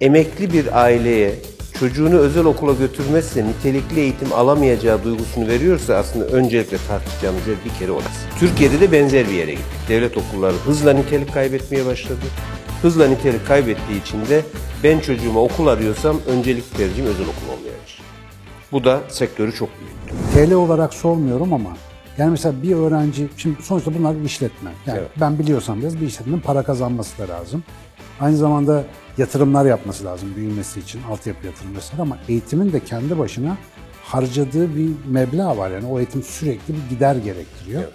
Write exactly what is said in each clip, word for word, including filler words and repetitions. Emekli bir aileye çocuğunu özel okula götürmezse nitelikli eğitim alamayacağı duygusunu veriyorsa aslında öncelikle tartışacağımız bir kere orası. Türkiye'de de benzer bir yere gittik. Devlet okulları hızla nitelik kaybetmeye başladı. Hızla nitelik kaybettiği için de ben çocuğuma okul arıyorsam öncelik tercihim özel okul olmayacak. Bu da sektörü çok büyüttü. T L olarak sormuyorum ama yani mesela bir öğrenci, şimdi sonuçta bunlar bir işletme. Yani evet. Ben biliyorsam biraz bir işletmenin para kazanması da lazım. Aynı zamanda yatırımlar yapması lazım büyümesi için, altyapı yatırımları, ama eğitimin de kendi başına harcadığı bir meblağ var. Yani o eğitim sürekli bir gider gerektiriyor. Evet.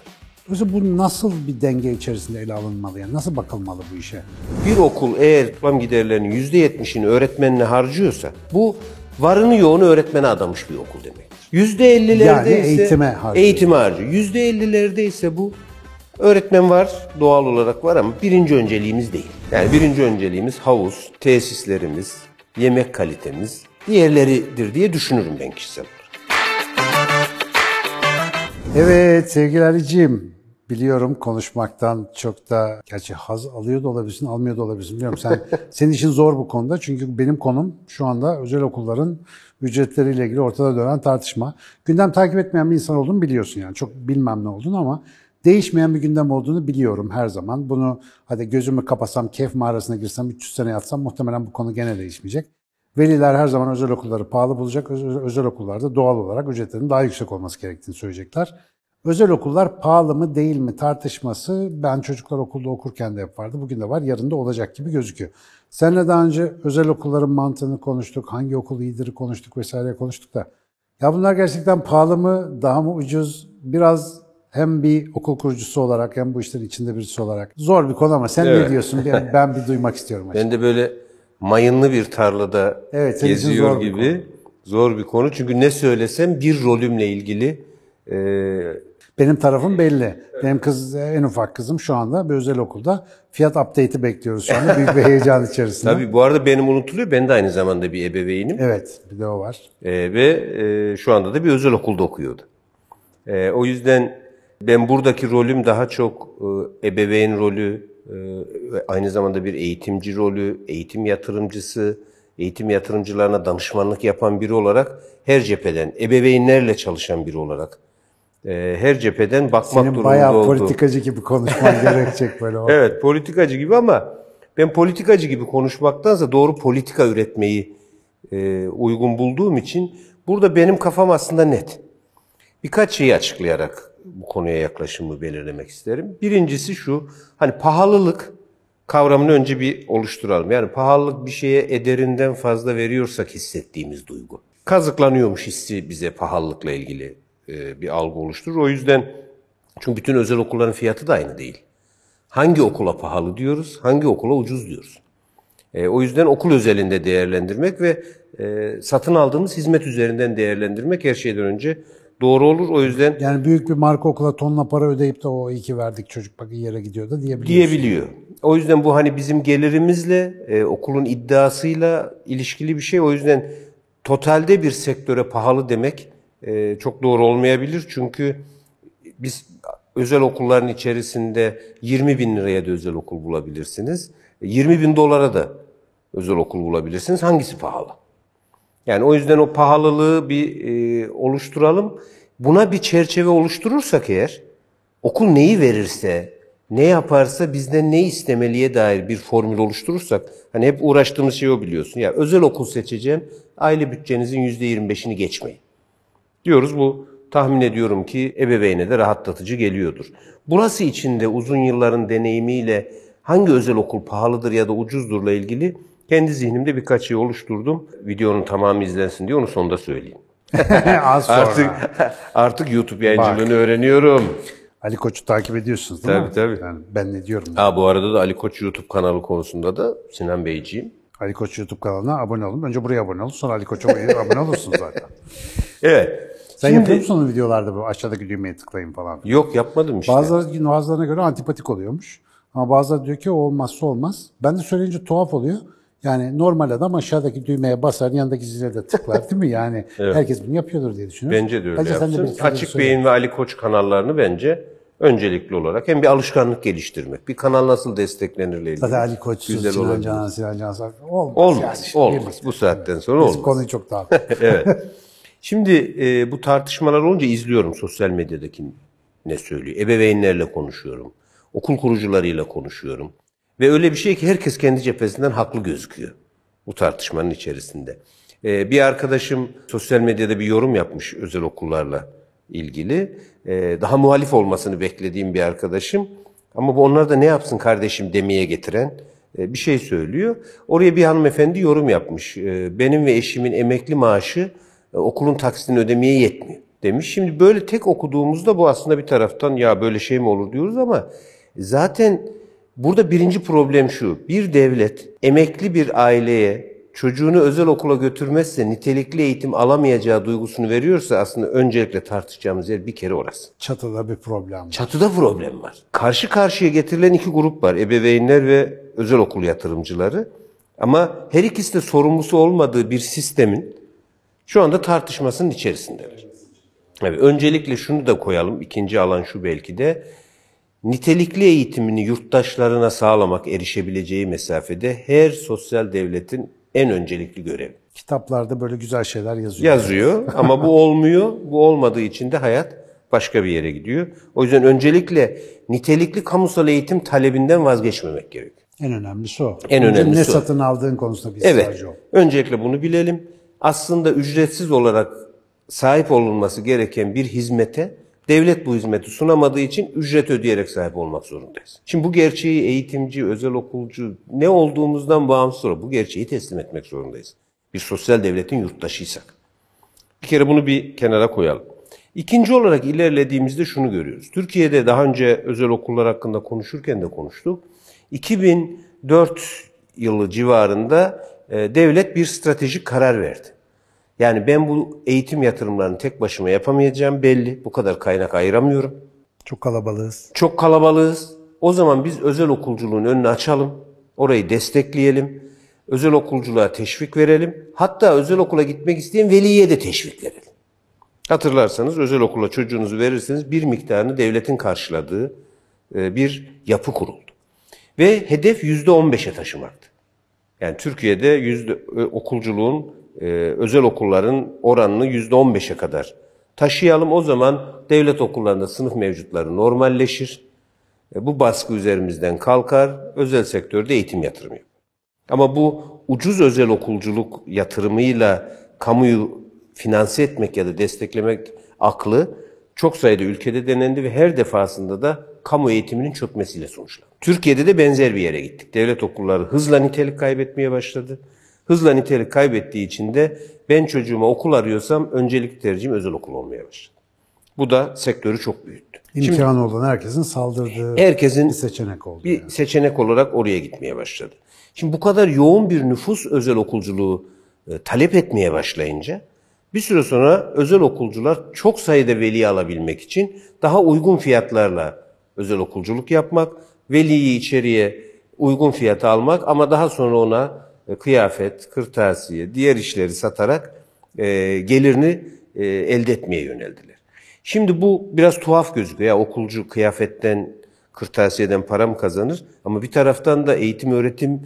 Dolayısıyla bu nasıl bir denge içerisinde ele alınmalı, yani nasıl bakılmalı bu işe? Bir okul eğer toplam giderlerinin yüzde yetmişini öğretmenine harcıyorsa bu varını yoğunu öğretmene adamış bir okul demektir. yüzde ellilerde yani ise eğitime harcıyor. Eğitime harcıyor. yüzde ellilerde ise bu öğretmen var, doğal olarak var ama birinci önceliğimiz değil. Yani birinci önceliğimiz havuz, tesislerimiz, yemek kalitemiz, diğerleridir diye düşünürüm ben kişisel. Evet sevgili Ali'ciğim, biliyorum konuşmaktan çok da, gerçi haz alıyor da olabilirsin, almıyor da olabilirsin, biliyorum sen senin için zor bu konuda, çünkü benim konum şu anda özel okulların ücretleriyle ilgili ortada dönen tartışma. Gündem takip etmeyen bir insan olduğunu biliyorsun, yani çok bilmem ne olduğunu ama değişmeyen bir gündem olduğunu biliyorum her zaman. Bunu hadi gözümü kapasam, keyif mağarasına girsem, üç yüz sene yatsam muhtemelen bu konu gene değişmeyecek. Veliler her zaman özel okulları pahalı bulacak. Özel okullarda doğal olarak ücretlerin daha yüksek olması gerektiğini söyleyecekler. Özel okullar pahalı mı değil mi tartışması ben çocuklar okulda okurken de hep vardı. Bugün de var, yarın da olacak gibi gözüküyor. Seninle daha önce özel okulların mantığını konuştuk, hangi okul iyidir konuştuk vesaire konuştuk da. Ya bunlar gerçekten pahalı mı, daha mı ucuz? Biraz hem bir okul kurucusu olarak hem bu işlerin içinde birisi olarak zor bir konu ama sen evet. Ne diyorsun? Ben bir duymak istiyorum. Açıkçası. Ben de böyle mayınlı bir tarlada evet, geziyor zor gibi. Zor bir konu. Çünkü ne söylesem bir rolümle ilgili. E... Benim tarafım belli. Evet. Benim kız, en ufak kızım şu anda bir özel okulda. Fiyat update'i bekliyoruz şu anda. Büyük bir heyecan içerisinde. Tabii bu arada benim unutuluyor. Ben de aynı zamanda bir ebeveynim. Evet, bir de o var. E, ve e, şu anda da bir özel okulda okuyordu. E, o yüzden ben buradaki rolüm daha çok ebeveyn rolü, aynı zamanda bir eğitimci rolü, eğitim yatırımcısı, eğitim yatırımcılarına danışmanlık yapan biri olarak her cepheden, ebeveynlerle çalışan biri olarak her cepheden bakmak durumunda oldu. Senin bayağı politikacı gibi konuşman gerekecek böyle. O. Evet, politikacı gibi ama ben politikacı gibi konuşmaktansa doğru politika üretmeyi uygun bulduğum için burada benim kafam aslında net. Birkaç şeyi açıklayarak bu konuya yaklaşımı belirlemek isterim. Birincisi şu, hani pahalılık kavramını önce bir oluşturalım. Yani pahalılık bir şeye ederinden fazla veriyorsak hissettiğimiz duygu. Kazıklanıyormuş hissi bize pahalılıkla ilgili bir algı oluşturur. O yüzden, çünkü bütün özel okulların fiyatı da aynı değil. Hangi okula pahalı diyoruz, hangi okula ucuz diyoruz. O yüzden okul özelinde değerlendirmek ve satın aldığımız hizmet üzerinden değerlendirmek her şeyden önce doğru olur, o yüzden... Yani büyük bir marka okula tonla para ödeyip de o iyi ki verdik çocuk bak iyi yere gidiyor da diyebiliyor. Diyebiliyor. O yüzden bu hani bizim gelirimizle, e, okulun iddiasıyla ilişkili bir şey. O yüzden totalde bir sektöre pahalı demek e, çok doğru olmayabilir. Çünkü biz özel okulların içerisinde yirmi bin liraya da özel okul bulabilirsiniz. yirmi bin dolara da özel okul bulabilirsiniz. Hangisi pahalı? Yani o yüzden o pahalılığı bir e, oluşturalım. Buna bir çerçeve oluşturursak eğer, okul neyi verirse, ne yaparsa bizden ne istemeliye dair bir formül oluşturursak, hani hep uğraştığımız şey o biliyorsun. Ya özel okul seçeceğim, aile bütçenizin yüzde yirmi beşini geçmeyin diyoruz. Bu tahmin ediyorum ki ebeveyne de rahatlatıcı geliyordur. Burası için de uzun yılların deneyimiyle hangi özel okul pahalıdır ya da ucuzdurla ilgili kendi zihnimde birkaç şey oluşturdum. Videonun tamamı izlensin diye onu sonunda söyleyeyim. Az sonra. Artık, artık YouTube yayıncılığını bak, öğreniyorum. Ali Koç'u takip ediyorsunuz değil tabii, mi? Tabii tabii. Yani ben ne diyorum? Aa, bu arada da Ali Koç YouTube kanalı konusunda da Sinan Beyciğim. Ali Koç YouTube kanalına abone olun. Önce buraya abone olun. Sonra Ali Koç'a abone olursun zaten. Evet. Sen şimdi, yapıyor musun videolarda bu aşağıdaki düğmeye tıklayın falan? Yok yapmadım işte. Bazıları, bazılarına göre antipatik oluyormuş. Ama bazıları diyor ki o olmazsa olmaz. Ben de söyleyince tuhaf oluyor. Yani normal adam aşağıdaki düğmeye basar, yanındaki zile de tıklar değil mi? Yani evet. Herkes bunu yapıyordur diye düşünüyorum. Bence de öyle yapsın. Açık Beyin ve Ali Koç kanallarını bence öncelikli olarak hem bir alışkanlık geliştirmek, bir kanal nasıl desteklenirle ilgili. Zaten Ali Koç, güzel Sinan Canan, Sinan Canan olmaz. Olmaz, yani. olmaz. Bu saatten sonra olmaz. Biz konuyu çok daha... Evet. Şimdi e, bu tartışmalar olunca izliyorum sosyal medyadaki ne söylüyor. Ebeveynlerle konuşuyorum, okul kurucularıyla konuşuyorum. Ve öyle bir şey ki herkes kendi cephesinden haklı gözüküyor bu tartışmanın içerisinde. Ee, bir arkadaşım sosyal medyada bir yorum yapmış özel okullarla ilgili. Ee, daha muhalif olmasını beklediğim bir arkadaşım. Ama bu onlar da ne yapsın kardeşim demeye getiren e, bir şey söylüyor. Oraya bir hanımefendi yorum yapmış. Ee, benim ve eşimin emekli maaşı e, okulun taksitini ödemeye yetmiyor demiş. Şimdi böyle tek okuduğumuzda bu aslında bir taraftan ya böyle şey mi olur diyoruz ama zaten... Burada birinci problem şu, bir devlet emekli bir aileye çocuğunu özel okula götürmezse nitelikli eğitim alamayacağı duygusunu veriyorsa aslında öncelikle tartışacağımız yer bir kere orası. Çatıda bir problem var. Çatıda problem var. Karşı karşıya getirilen iki grup var, ebeveynler ve özel okul yatırımcıları. Ama her ikisi de sorumlusu olmadığı bir sistemin şu anda tartışmasının içerisindeler. Evet, öncelikle şunu da koyalım, ikinci alan şu belki de. Nitelikli eğitimini yurttaşlarına sağlamak erişebileceği mesafede her sosyal devletin en öncelikli görevi. Kitaplarda böyle güzel şeyler yazıyor. Yazıyor yani. Ama bu olmuyor. Bu olmadığı için de hayat başka bir yere gidiyor. O yüzden öncelikle nitelikli kamusal eğitim talebinden vazgeçmemek gerekiyor. En önemlisi o. En önemlisi ne o. Satın aldığın konusunda bir ısrarcı ol. Evet. Öncelikle bunu bilelim. Aslında ücretsiz olarak sahip olunması gereken bir hizmete devlet bu hizmeti sunamadığı için ücret ödeyerek sahip olmak zorundayız. Şimdi bu gerçeği eğitimci, özel okulcu ne olduğumuzdan bağımsız olarak bu gerçeği teslim etmek zorundayız. Bir sosyal devletin yurttaşıysak. Bir kere bunu bir kenara koyalım. İkinci olarak ilerlediğimizde şunu görüyoruz. Türkiye'de daha önce özel okullar hakkında konuşurken de konuştuk. iki bin dört yılı civarında devlet bir stratejik karar verdi. Yani ben bu eğitim yatırımlarını tek başıma yapamayacağım belli. Bu kadar kaynak ayıramıyorum. Çok kalabalığız. Çok kalabalığız. O zaman biz özel okulculuğun önünü açalım. Orayı destekleyelim. Özel okulculuğa teşvik verelim. Hatta özel okula gitmek isteyen veliye de teşvik verelim. Hatırlarsanız özel okula çocuğunuzu verirseniz bir miktarını devletin karşıladığı bir yapı kuruldu. Ve hedef yüzde on beşe taşımaktı. Yani Türkiye'de yüzde, okulculuğun Ee, özel okulların oranını yüzde on beşe kadar taşıyalım. O zaman devlet okullarında sınıf mevcutları normalleşir. E, bu baskı üzerimizden kalkar. Özel sektörde eğitim yatırımı yapar. Ama bu ucuz özel okulculuk yatırımıyla kamuyu finanse etmek ya da desteklemek aklı çok sayıda ülkede denendi ve her defasında da kamu eğitiminin çökmesiyle sonuçlandı. Türkiye'de de benzer bir yere gittik. Devlet okulları hızla nitelik kaybetmeye başladı. Hızla nitelik kaybettiği için de ben çocuğuma okul arıyorsam öncelikli tercihim özel okul olmaya başladı. Bu da sektörü çok büyüttü. İmkanı olan herkesin saldırdığı herkesin bir seçenek oldu. Bir yani. seçenek olarak oraya gitmeye başladı. Şimdi bu kadar yoğun bir nüfus özel okulculuğu e, talep etmeye başlayınca bir süre sonra özel okulcular çok sayıda veli alabilmek için daha uygun fiyatlarla özel okulculuk yapmak, veliyi içeriye uygun fiyata almak ama daha sonra ona kıyafet, kırtasiye, diğer işleri satarak e, gelirini e, elde etmeye yöneldiler. Şimdi bu biraz tuhaf gözüküyor. Ya okulcu kıyafetten, kırtasiyeden para mı kazanır? Ama bir taraftan da eğitim öğretim,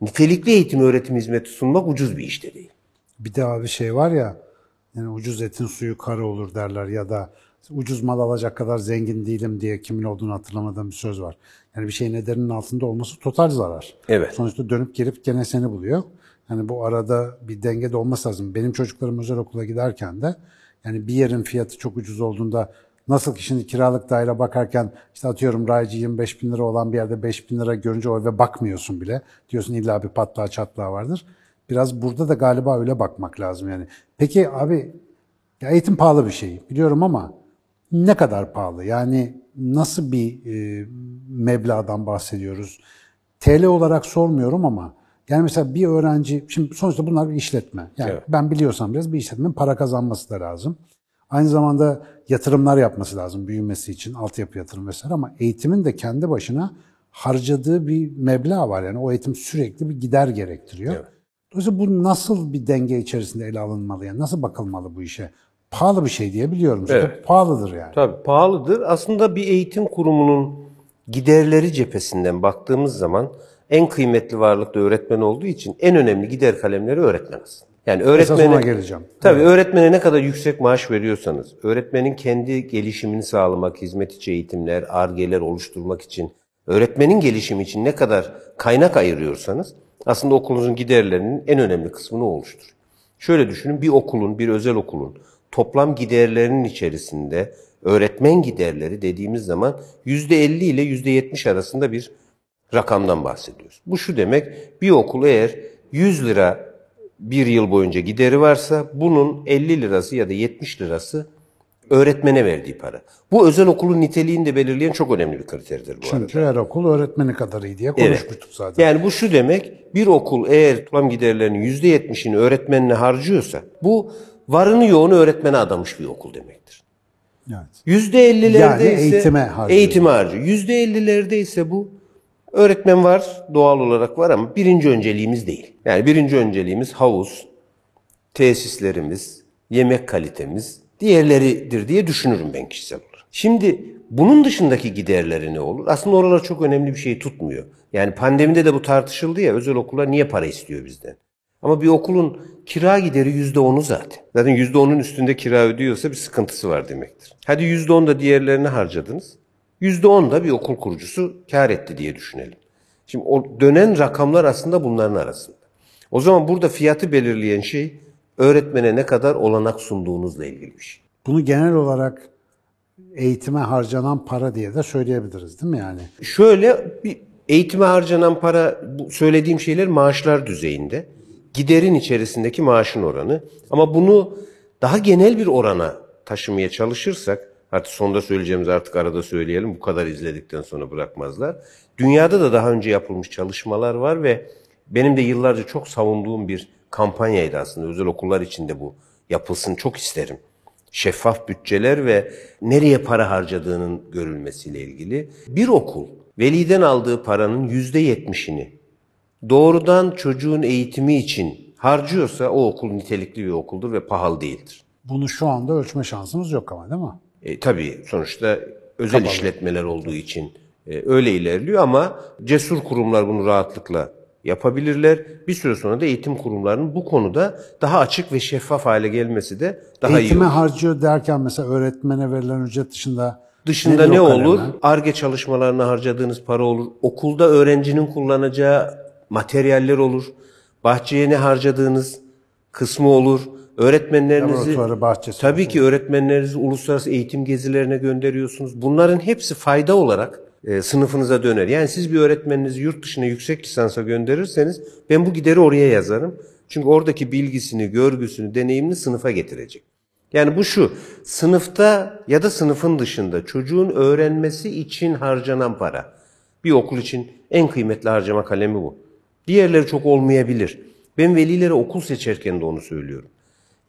nitelikli eğitim öğretim hizmeti sunmak ucuz bir iş de değil. Bir daha bir şey var ya, yani ucuz etin suyu kara olur derler ya da ucuz mal alacak kadar zengin değilim diye kimin olduğunu hatırlamadığım bir söz var. Yani bir şeyin nedeninin altında olması total zarar. Evet. Sonuçta dönüp gelip gene seni buluyor. Yani bu arada bir denge de olması lazım. Benim çocuklarım özel okula giderken de yani bir yerin fiyatı çok ucuz olduğunda nasıl ki şimdi kiralık daire bakarken işte atıyorum raycı yirmi beş bin lira olan bir yerde beş bin lira görünce o eve bakmıyorsun bile. Diyorsun illa bir patlağı çatlağı vardır. Biraz burada da galiba öyle bakmak lazım yani. Peki abi ya eğitim pahalı bir şey biliyorum ama ne kadar pahalı? Yani nasıl bir e, meblağdan bahsediyoruz? T L olarak sormuyorum ama yani mesela bir öğrenci, şimdi sonuçta bunlar bir işletme. Yani evet. Ben biliyorsam biraz bir işletmenin para kazanması da lazım. Aynı zamanda yatırımlar yapması lazım büyümesi için, altyapı yatırım vesaire ama eğitimin de kendi başına harcadığı bir meblağ var. Yani o eğitim sürekli bir gider gerektiriyor. Evet. Dolayısıyla bu nasıl bir denge içerisinde ele alınmalı? Yani nasıl bakılmalı bu işe? pahalı bir şey diye biliyorum. Evet. Pahalıdır yani. Tabii pahalıdır. Aslında bir eğitim kurumunun giderleri cephesinden baktığımız zaman en kıymetli varlık da öğretmen olduğu için en önemli gider kalemleri öğretmen aslında. Yani öğretmene geleceğim. Tabii evet. Öğretmene ne kadar yüksek maaş veriyorsanız, öğretmenin kendi gelişimini sağlamak, hizmet içi eğitimler, ar-ge'ler oluşturmak için, öğretmenin gelişimi için ne kadar kaynak ayırıyorsanız aslında okulunuzun giderlerinin en önemli kısmını oluşturuyor. Şöyle düşünün, bir okulun, bir özel okulun toplam giderlerinin içerisinde öğretmen giderleri dediğimiz zaman yüzde elli ile yüzde yetmiş arasında bir rakamdan bahsediyoruz. Bu şu demek, bir okul eğer yüz lira bir yıl boyunca gideri varsa bunun elli lirası ya da yetmiş lirası öğretmene verdiği para. Bu özel okulun niteliğini de belirleyen çok önemli bir kriterdir bu. Çünkü arada her okul öğretmeni kadar iyi diye konuşmuştuk evet. zaten. Yani bu şu demek, bir okul eğer toplam giderlerinin yüzde yetmişini öğretmenine harcıyorsa bu varını yoğunu öğretmene adamış bir okul demektir. Evet. yüzde ellilerde yani ise eğitime harcıyor. Eğitime harcıyor. yüzde ellilerde ise bu öğretmen var, doğal olarak var ama birinci önceliğimiz değil. Yani birinci önceliğimiz havuz, tesislerimiz, yemek kalitemiz, diğerleridir diye düşünürüm ben kişisel olarak. Şimdi bunun dışındaki giderleri ne olur? Aslında oralar çok önemli bir şey tutmuyor. Yani pandemide de bu tartışıldı ya, özel okullar niye para istiyor bizden? Ama bir okulun kira gideri yüzde onu zaten. Zaten yüzde onun üstünde kira ödüyorsa bir sıkıntısı var demektir. Hadi yüzde on da diğerlerini harcadınız. yüzde on da bir okul kurucusu kar etti diye düşünelim. Şimdi o dönen rakamlar aslında bunların arasında. O zaman burada fiyatı belirleyen şey öğretmene ne kadar olanak sunduğunuzla ilgili bir şey. Bunu genel olarak eğitime harcanan para diye de söyleyebiliriz değil mi yani? Şöyle, bir eğitime harcanan para, bu söylediğim şeyler maaşlar düzeyinde. Giderin içerisindeki maaşın oranı. Ama bunu daha genel bir orana taşımaya çalışırsak, artık sonda söyleyeceğimiz artık arada söyleyelim, bu kadar izledikten sonra bırakmazlar. Dünyada da daha önce yapılmış çalışmalar var ve benim de yıllarca çok savunduğum bir kampanyaydı aslında. Özel okullar içinde bu yapılsın çok isterim. Şeffaf bütçeler ve nereye para harcadığının görülmesiyle ilgili. Bir okul veliden aldığı paranın yüzde yetmişini doğrudan çocuğun eğitimi için harcıyorsa o okul nitelikli bir okuldur ve pahalı değildir. Bunu şu anda ölçme şansımız yok ama değil mi? E, tabii sonuçta özel Kapalı. işletmeler olduğu için e, öyle ilerliyor ama cesur kurumlar bunu rahatlıkla yapabilirler. Bir süre sonra da eğitim kurumlarının bu konuda daha açık ve şeffaf hale gelmesi de daha Eğitime iyi Eğitime harcıyor derken mesela öğretmene verilen ücret dışında dışında ne, ne olur? Ar-ge çalışmalarına harcadığınız para olur. Okulda öğrencinin kullanacağı materyaller olur. Bahçeye ne harcadığınız kısmı olur. Öğretmenlerinizi tabii ki öğretmenlerinizi uluslararası eğitim gezilerine gönderiyorsunuz. Bunların hepsi fayda olarak e, sınıfınıza döner. Yani siz bir öğretmeninizi yurt dışına yüksek lisansa gönderirseniz ben bu gideri oraya yazarım. Çünkü oradaki bilgisini, görgüsünü, deneyimini sınıfa getirecek. Yani bu şu, sınıfta ya da sınıfın dışında çocuğun öğrenmesi için harcanan para. Bir okul için en kıymetli harcama kalemi bu. Diğerleri çok olmayabilir. Ben velilere okul seçerken de onu söylüyorum.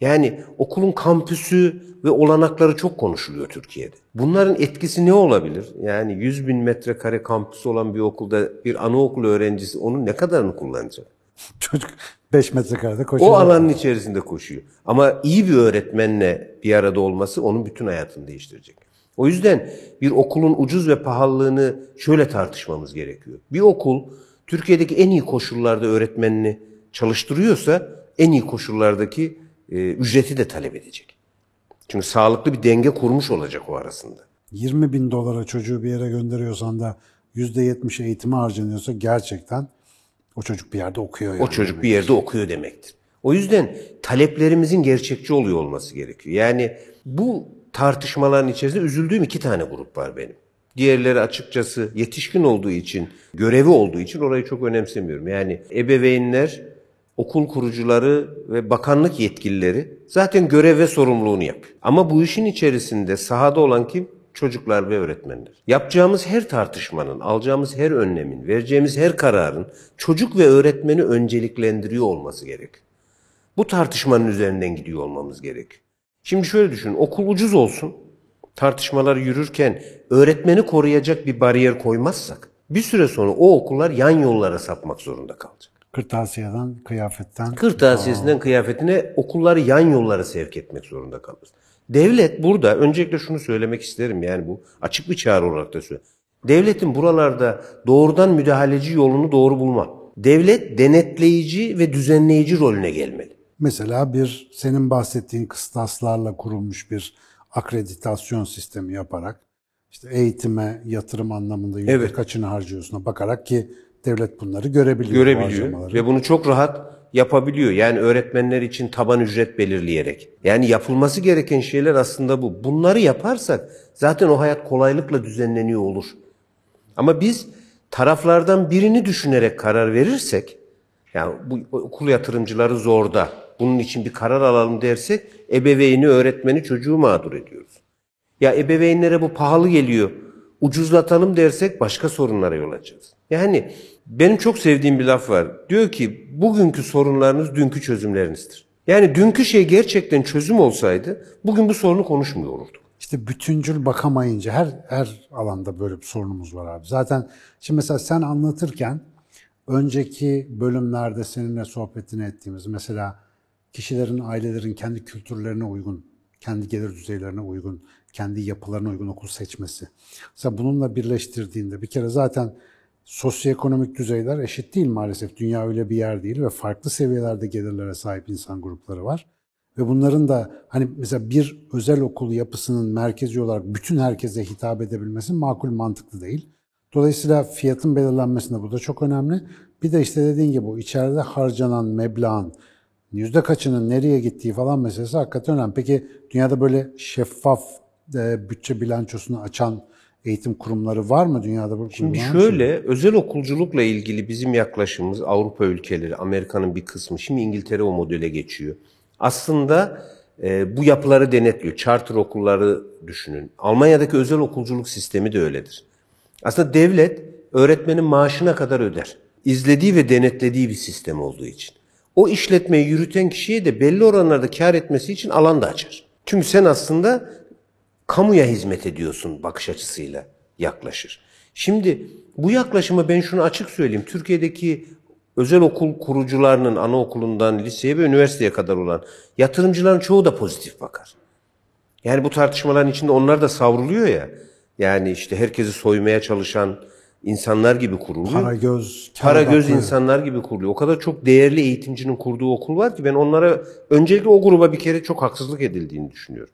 Yani okulun kampüsü ve olanakları çok konuşuluyor Türkiye'de. Bunların etkisi ne olabilir? Yani yüz bin metrekare kampüsü olan bir okulda bir anaokulu öğrencisi onun ne kadarını kullanacak? Çocuk beş metrekarede koşuyor. O alanın içerisinde koşuyor. Ama iyi bir öğretmenle bir arada olması onun bütün hayatını değiştirecek. O yüzden bir okulun ucuz ve pahalılığını şöyle tartışmamız gerekiyor. Bir okul Türkiye'deki en iyi koşullarda öğretmenini çalıştırıyorsa en iyi koşullardaki e, ücreti de talep edecek. Çünkü sağlıklı bir denge kurmuş olacak o arasında. yirmi bin dolara çocuğu bir yere gönderiyorsan da yüzde yetmiş eğitime harcanıyorsa gerçekten o çocuk bir yerde okuyor. Yani o çocuk bir yerde okuyor demektir. O yüzden taleplerimizin gerçekçi oluyor olması gerekiyor. Yani bu tartışmaların içerisinde üzüldüğüm iki tane grup var benim. Diğerleri açıkçası yetişkin olduğu için, görevi olduğu için orayı çok önemsemiyorum. Yani ebeveynler, okul kurucuları ve bakanlık yetkilileri zaten görev ve sorumluluğunu yapıyor. Ama bu işin içerisinde sahada olan kim? Çocuklar ve öğretmenler. Yapacağımız her tartışmanın, alacağımız her önlemin, vereceğimiz her kararın çocuk ve öğretmeni önceliklendiriyor olması gerek. Bu tartışmanın üzerinden gidiyor olmamız gerek. Şimdi şöyle düşünün, okul ucuz olsun. Tartışmalar yürürken öğretmeni koruyacak bir bariyer koymazsak bir süre sonra o okullar yan yollara sapmak zorunda kalacak. Kırtasiyeden, kıyafetten... Kırtasiyesinden kıyafetine okulları yan yollara sevk etmek zorunda kalır. Devlet burada, öncelikle şunu söylemek isterim, yani bu açık bir çağrı olarak da söylüyorum. Devletin buralarda doğrudan müdahaleci yolunu doğru bulma. Devlet denetleyici ve düzenleyici rolüne gelmeli. Mesela bir senin bahsettiğin kıstaslarla kurulmuş bir akreditasyon sistemi yaparak işte eğitime yatırım anlamında yüzde evet. kaçını harcıyorsun bakarak ki devlet bunları görebiliyor. Görebiliyor bu ve bunu çok rahat yapabiliyor. Yani öğretmenler için taban ücret belirleyerek. Yani yapılması gereken şeyler aslında bu. Bunları yaparsak zaten o hayat kolaylıkla düzenleniyor olur. Ama biz taraflardan birini düşünerek karar verirsek, yani bu okul yatırımcıları zorda, bunun için bir karar alalım dersek ebeveyni, öğretmeni, çocuğu mağdur ediyoruz. Ya ebeveynlere bu pahalı geliyor, ucuzlatalım dersek başka sorunlara yol açacağız. Yani benim çok sevdiğim bir laf var. Diyor ki bugünkü sorunlarınız dünkü çözümlerinizdir. Yani dünkü şey gerçekten çözüm olsaydı bugün bu sorunu konuşmuyor olurduk. İşte bütüncül bakamayınca her her alanda böyle bir sorunumuz var abi. Zaten şimdi mesela sen anlatırken önceki bölümlerde seninle sohbetini ettiğimiz mesela kişilerin, ailelerin kendi kültürlerine uygun, kendi gelir düzeylerine uygun, kendi yapılarına uygun okul seçmesi. Mesela bununla birleştirdiğinde bir kere zaten sosyoekonomik düzeyler eşit değil maalesef. Dünya öyle bir yer değil ve farklı seviyelerde gelirlere sahip insan grupları var. Ve bunların da hani mesela bir özel okul yapısının merkezi olarak bütün herkese hitap edebilmesi makul, mantıklı değil. Dolayısıyla fiyatın belirlenmesinde bu da çok önemli. Bir de işte dediğin gibi o içeride harcanan meblağın yüzde kaçının nereye gittiği falan meselesi hakikaten önemli. Peki dünyada böyle şeffaf e, bütçe bilançosunu açan eğitim kurumları var mı dünyada? Bu Şimdi şöyle, mı? Özel okulculukla ilgili bizim yaklaşımımız Avrupa ülkeleri, Amerika'nın bir kısmı. Şimdi İngiltere o modele geçiyor. Aslında e, bu yapıları denetliyor. Charter okulları düşünün. Almanya'daki özel okulculuk sistemi de öyledir. Aslında devlet öğretmenin maaşına kadar öder. İzlediği ve denetlediği bir sistem olduğu için. O işletmeyi yürüten kişiye de belli oranlarda kar etmesi için alan da açar. Çünkü sen aslında kamuya hizmet ediyorsun bakış açısıyla yaklaşır. Şimdi bu yaklaşıma ben şunu açık söyleyeyim. Türkiye'deki özel okul kurucularının anaokulundan liseye ve üniversiteye kadar olan yatırımcıların çoğu da pozitif bakar. Yani bu tartışmaların içinde onlar da savruluyor ya. Yani işte herkesi soymaya çalışan insanlar gibi kuruluyor. Para göz, para göz insanlar gibi kuruluyor. O kadar çok değerli eğitimcinin kurduğu okul var ki ben onlara, öncelikle o gruba bir kere çok haksızlık edildiğini düşünüyorum.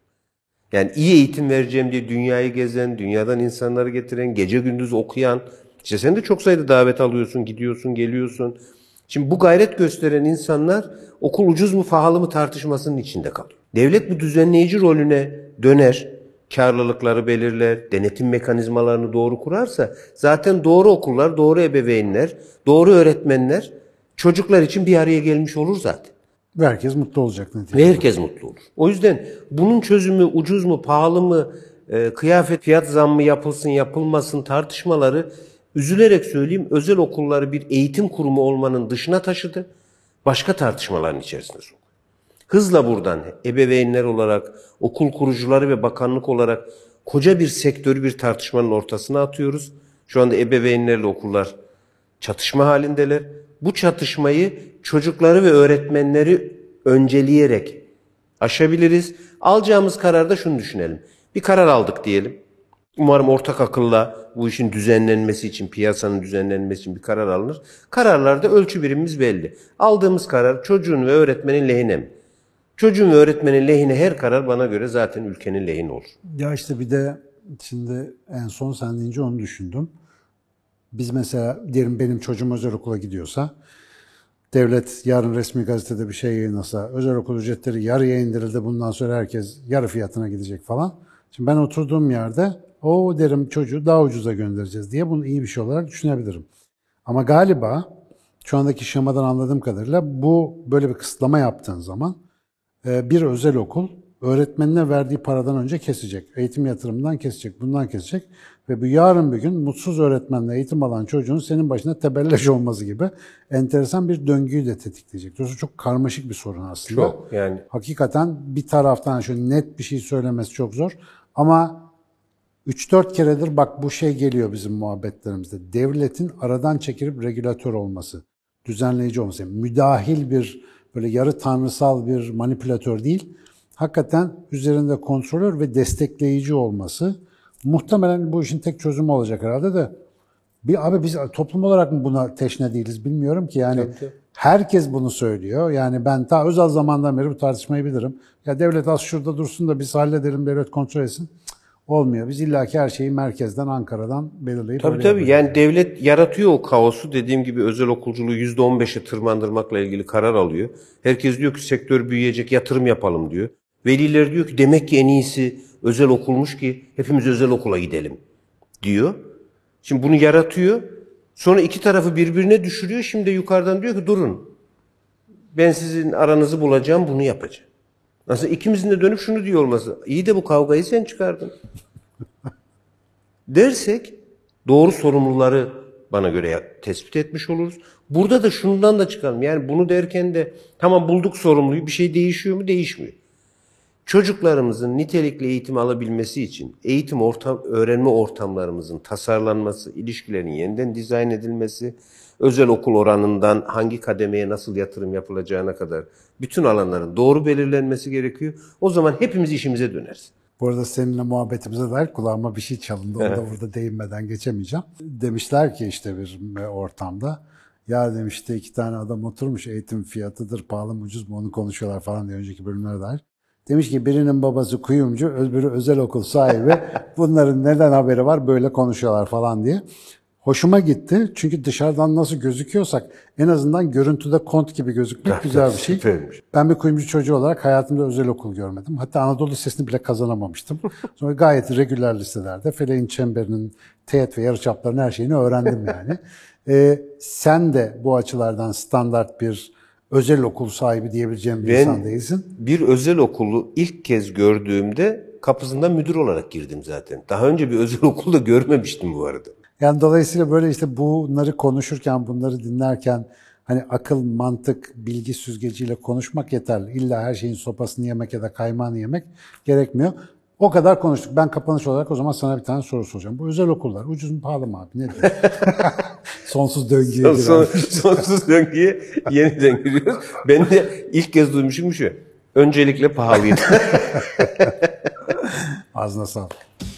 Yani iyi eğitim vereceğim diye dünyayı gezen, dünyadan insanları getiren, gece gündüz okuyan, işte sen de çok sayıda davet alıyorsun, gidiyorsun, geliyorsun. Şimdi bu gayret gösteren insanlar okul ucuz mu pahalı mı tartışmasının içinde kalıyor. Devlet bu düzenleyici rolüne döner, karlılıkları belirler, denetim mekanizmalarını doğru kurarsa zaten doğru okullar, doğru ebeveynler, doğru öğretmenler çocuklar için bir araya gelmiş olur zaten. Ve herkes mutlu olacak neticede. Ve herkes mutlu olur. O yüzden bunun çözümü ucuz mu, pahalı mı, e, kıyafet fiyat zammı yapılsın, yapılmasın tartışmaları üzülerek söyleyeyim özel okulları bir eğitim kurumu olmanın dışına taşıdı. Başka tartışmaların içerisinde soktu. Hızla buradan ebeveynler olarak, okul kurucuları ve bakanlık olarak koca bir sektörü bir tartışmanın ortasına atıyoruz. Şu anda ebeveynlerle okullar çatışma halindeler. Bu çatışmayı çocukları ve öğretmenleri önceleyerek aşabiliriz. Alacağımız kararda şunu düşünelim. Bir karar aldık diyelim. Umarım ortak akılla bu işin düzenlenmesi için, piyasanın düzenlenmesi için bir karar alınır. Kararlarda ölçü birimimiz belli. Aldığımız karar çocuğun ve öğretmenin lehine mi? Çocuğun ve öğretmenin lehine her karar bana göre zaten ülkenin lehine olur. Ya işte bir de şimdi en son sen deyince onu düşündüm. Biz mesela diyelim benim çocuğum özel okula gidiyorsa, devlet yarın resmi gazetede bir şey yayınlasa, özel okul ücretleri yarıya indirildi, bundan sonra herkes yarı fiyatına gidecek falan. Şimdi ben oturduğum yerde o derim çocuğu daha ucuza göndereceğiz diye bunu iyi bir şey olarak düşünebilirim. Ama galiba şu andaki şemadan anladığım kadarıyla bu böyle bir kısıtlama yaptığın zaman bir özel okul öğretmenine verdiği paradan önce kesecek. Eğitim yatırımından kesecek, bundan kesecek. Ve bu yarın bir gün mutsuz öğretmenle eğitim alan çocuğun senin başına tebelleş olması gibi enteresan bir döngüyü de tetikleyecek. Dolayısıyla çok karmaşık bir sorun aslında. Çok yani. Hakikaten bir taraftan şöyle net bir şey söylemesi çok zor. Ama üç dört keredir bak bu şey geliyor bizim muhabbetlerimizde. Devletin aradan çekilip regülatör olması, düzenleyici olması. Yani müdahil bir, böyle yarı tanrısal bir manipülatör değil, hakikaten üzerinde kontrolör ve destekleyici olması muhtemelen bu işin tek çözümü olacak herhalde de. Bir, abi biz toplum olarak mı buna teşne değiliz bilmiyorum ki yani. Tabii ki. Herkes bunu söylüyor. Yani ben ta özel zamandan beri bu tartışmayı bilirim. Ya devlet az şurada dursun da biz halledelim, devlet kontrol etsin. Olmuyor. Biz illaki her şeyi merkezden, Ankara'dan belirleyip... Tabii tabii. Yani, yani devlet yaratıyor o kaosu. Dediğim gibi özel okulculuğu yüzde on beşe tırmandırmakla ilgili karar alıyor. Herkes diyor ki sektör büyüyecek, yatırım yapalım diyor. Veliler diyor ki demek ki en iyisi özel okulmuş ki hepimiz özel okula gidelim diyor. Şimdi bunu yaratıyor. Sonra iki tarafı birbirine düşürüyor. Şimdi yukarıdan diyor ki durun. Ben sizin aranızı bulacağım, bunu yapacağım. Aslında ikimizin de dönüp şunu diyor olması. İyi de bu kavgayı sen çıkardın. Dersek doğru sorumluları bana göre tespit etmiş oluruz. Burada da şundan da çıkalım. Yani bunu derken de tamam bulduk sorumluyu, bir şey değişiyor mu? Değişmiyor. Çocuklarımızın nitelikli eğitim alabilmesi için eğitim ortam, öğrenme ortamlarımızın tasarlanması, ilişkilerin yeniden dizayn edilmesi, özel okul oranından hangi kademeye nasıl yatırım yapılacağına kadar bütün alanların doğru belirlenmesi gerekiyor. O zaman hepimiz işimize döneriz. Bu arada seninle muhabbetimize dair kulağıma bir şey çalındı. Onu da burada değinmeden geçemeyeceğim. Demişler ki işte bir ortamda, ya demişti iki tane adam oturmuş, eğitim fiyatıdır, pahalı mı ucuz mu onu konuşuyorlar falan diye önceki bölümlere dair. Demiş ki birinin babası kuyumcu, öbürü özel okul sahibi. Bunların neden haberi var, böyle konuşuyorlar falan diye. Hoşuma gitti. Çünkü dışarıdan nasıl gözüküyorsak en azından görüntüde kont gibi gözükmek güzel bir şey. Ben bir kuyumcu çocuğu olarak hayatımda özel okul görmedim. Hatta Anadolu Lisesi'ni bile kazanamamıştım. Sonra gayet regüler liselerde feleğin çemberinin, teğet ve yarıçaplarının her şeyini öğrendim yani. Ee, sen de bu açılardan standart bir özel okul sahibi diyebileceğim bir ben insan değilsin. Bir özel okulu ilk kez gördüğümde kapısından müdür olarak girdim zaten. Daha önce bir özel okulda görmemiştim bu arada. Yani dolayısıyla böyle işte bunları konuşurken, bunları dinlerken hani akıl, mantık, bilgi süzgeciyle konuşmak yeterli. İlla her şeyin sopasını yemek ya da kaymağını yemek gerekmiyor. O kadar konuştuk. Ben kapanış olarak o zaman sana bir tane soru soracağım. Bu özel okullar ucuz mu pahalı mı abi? Ne diyor? Sonsuz döngüye son, Sonsuz döngüye yeniden giriyoruz. Ben de ilk kez duymuşum şu. Öncelikle pahalıydı. Ağzına sağlık.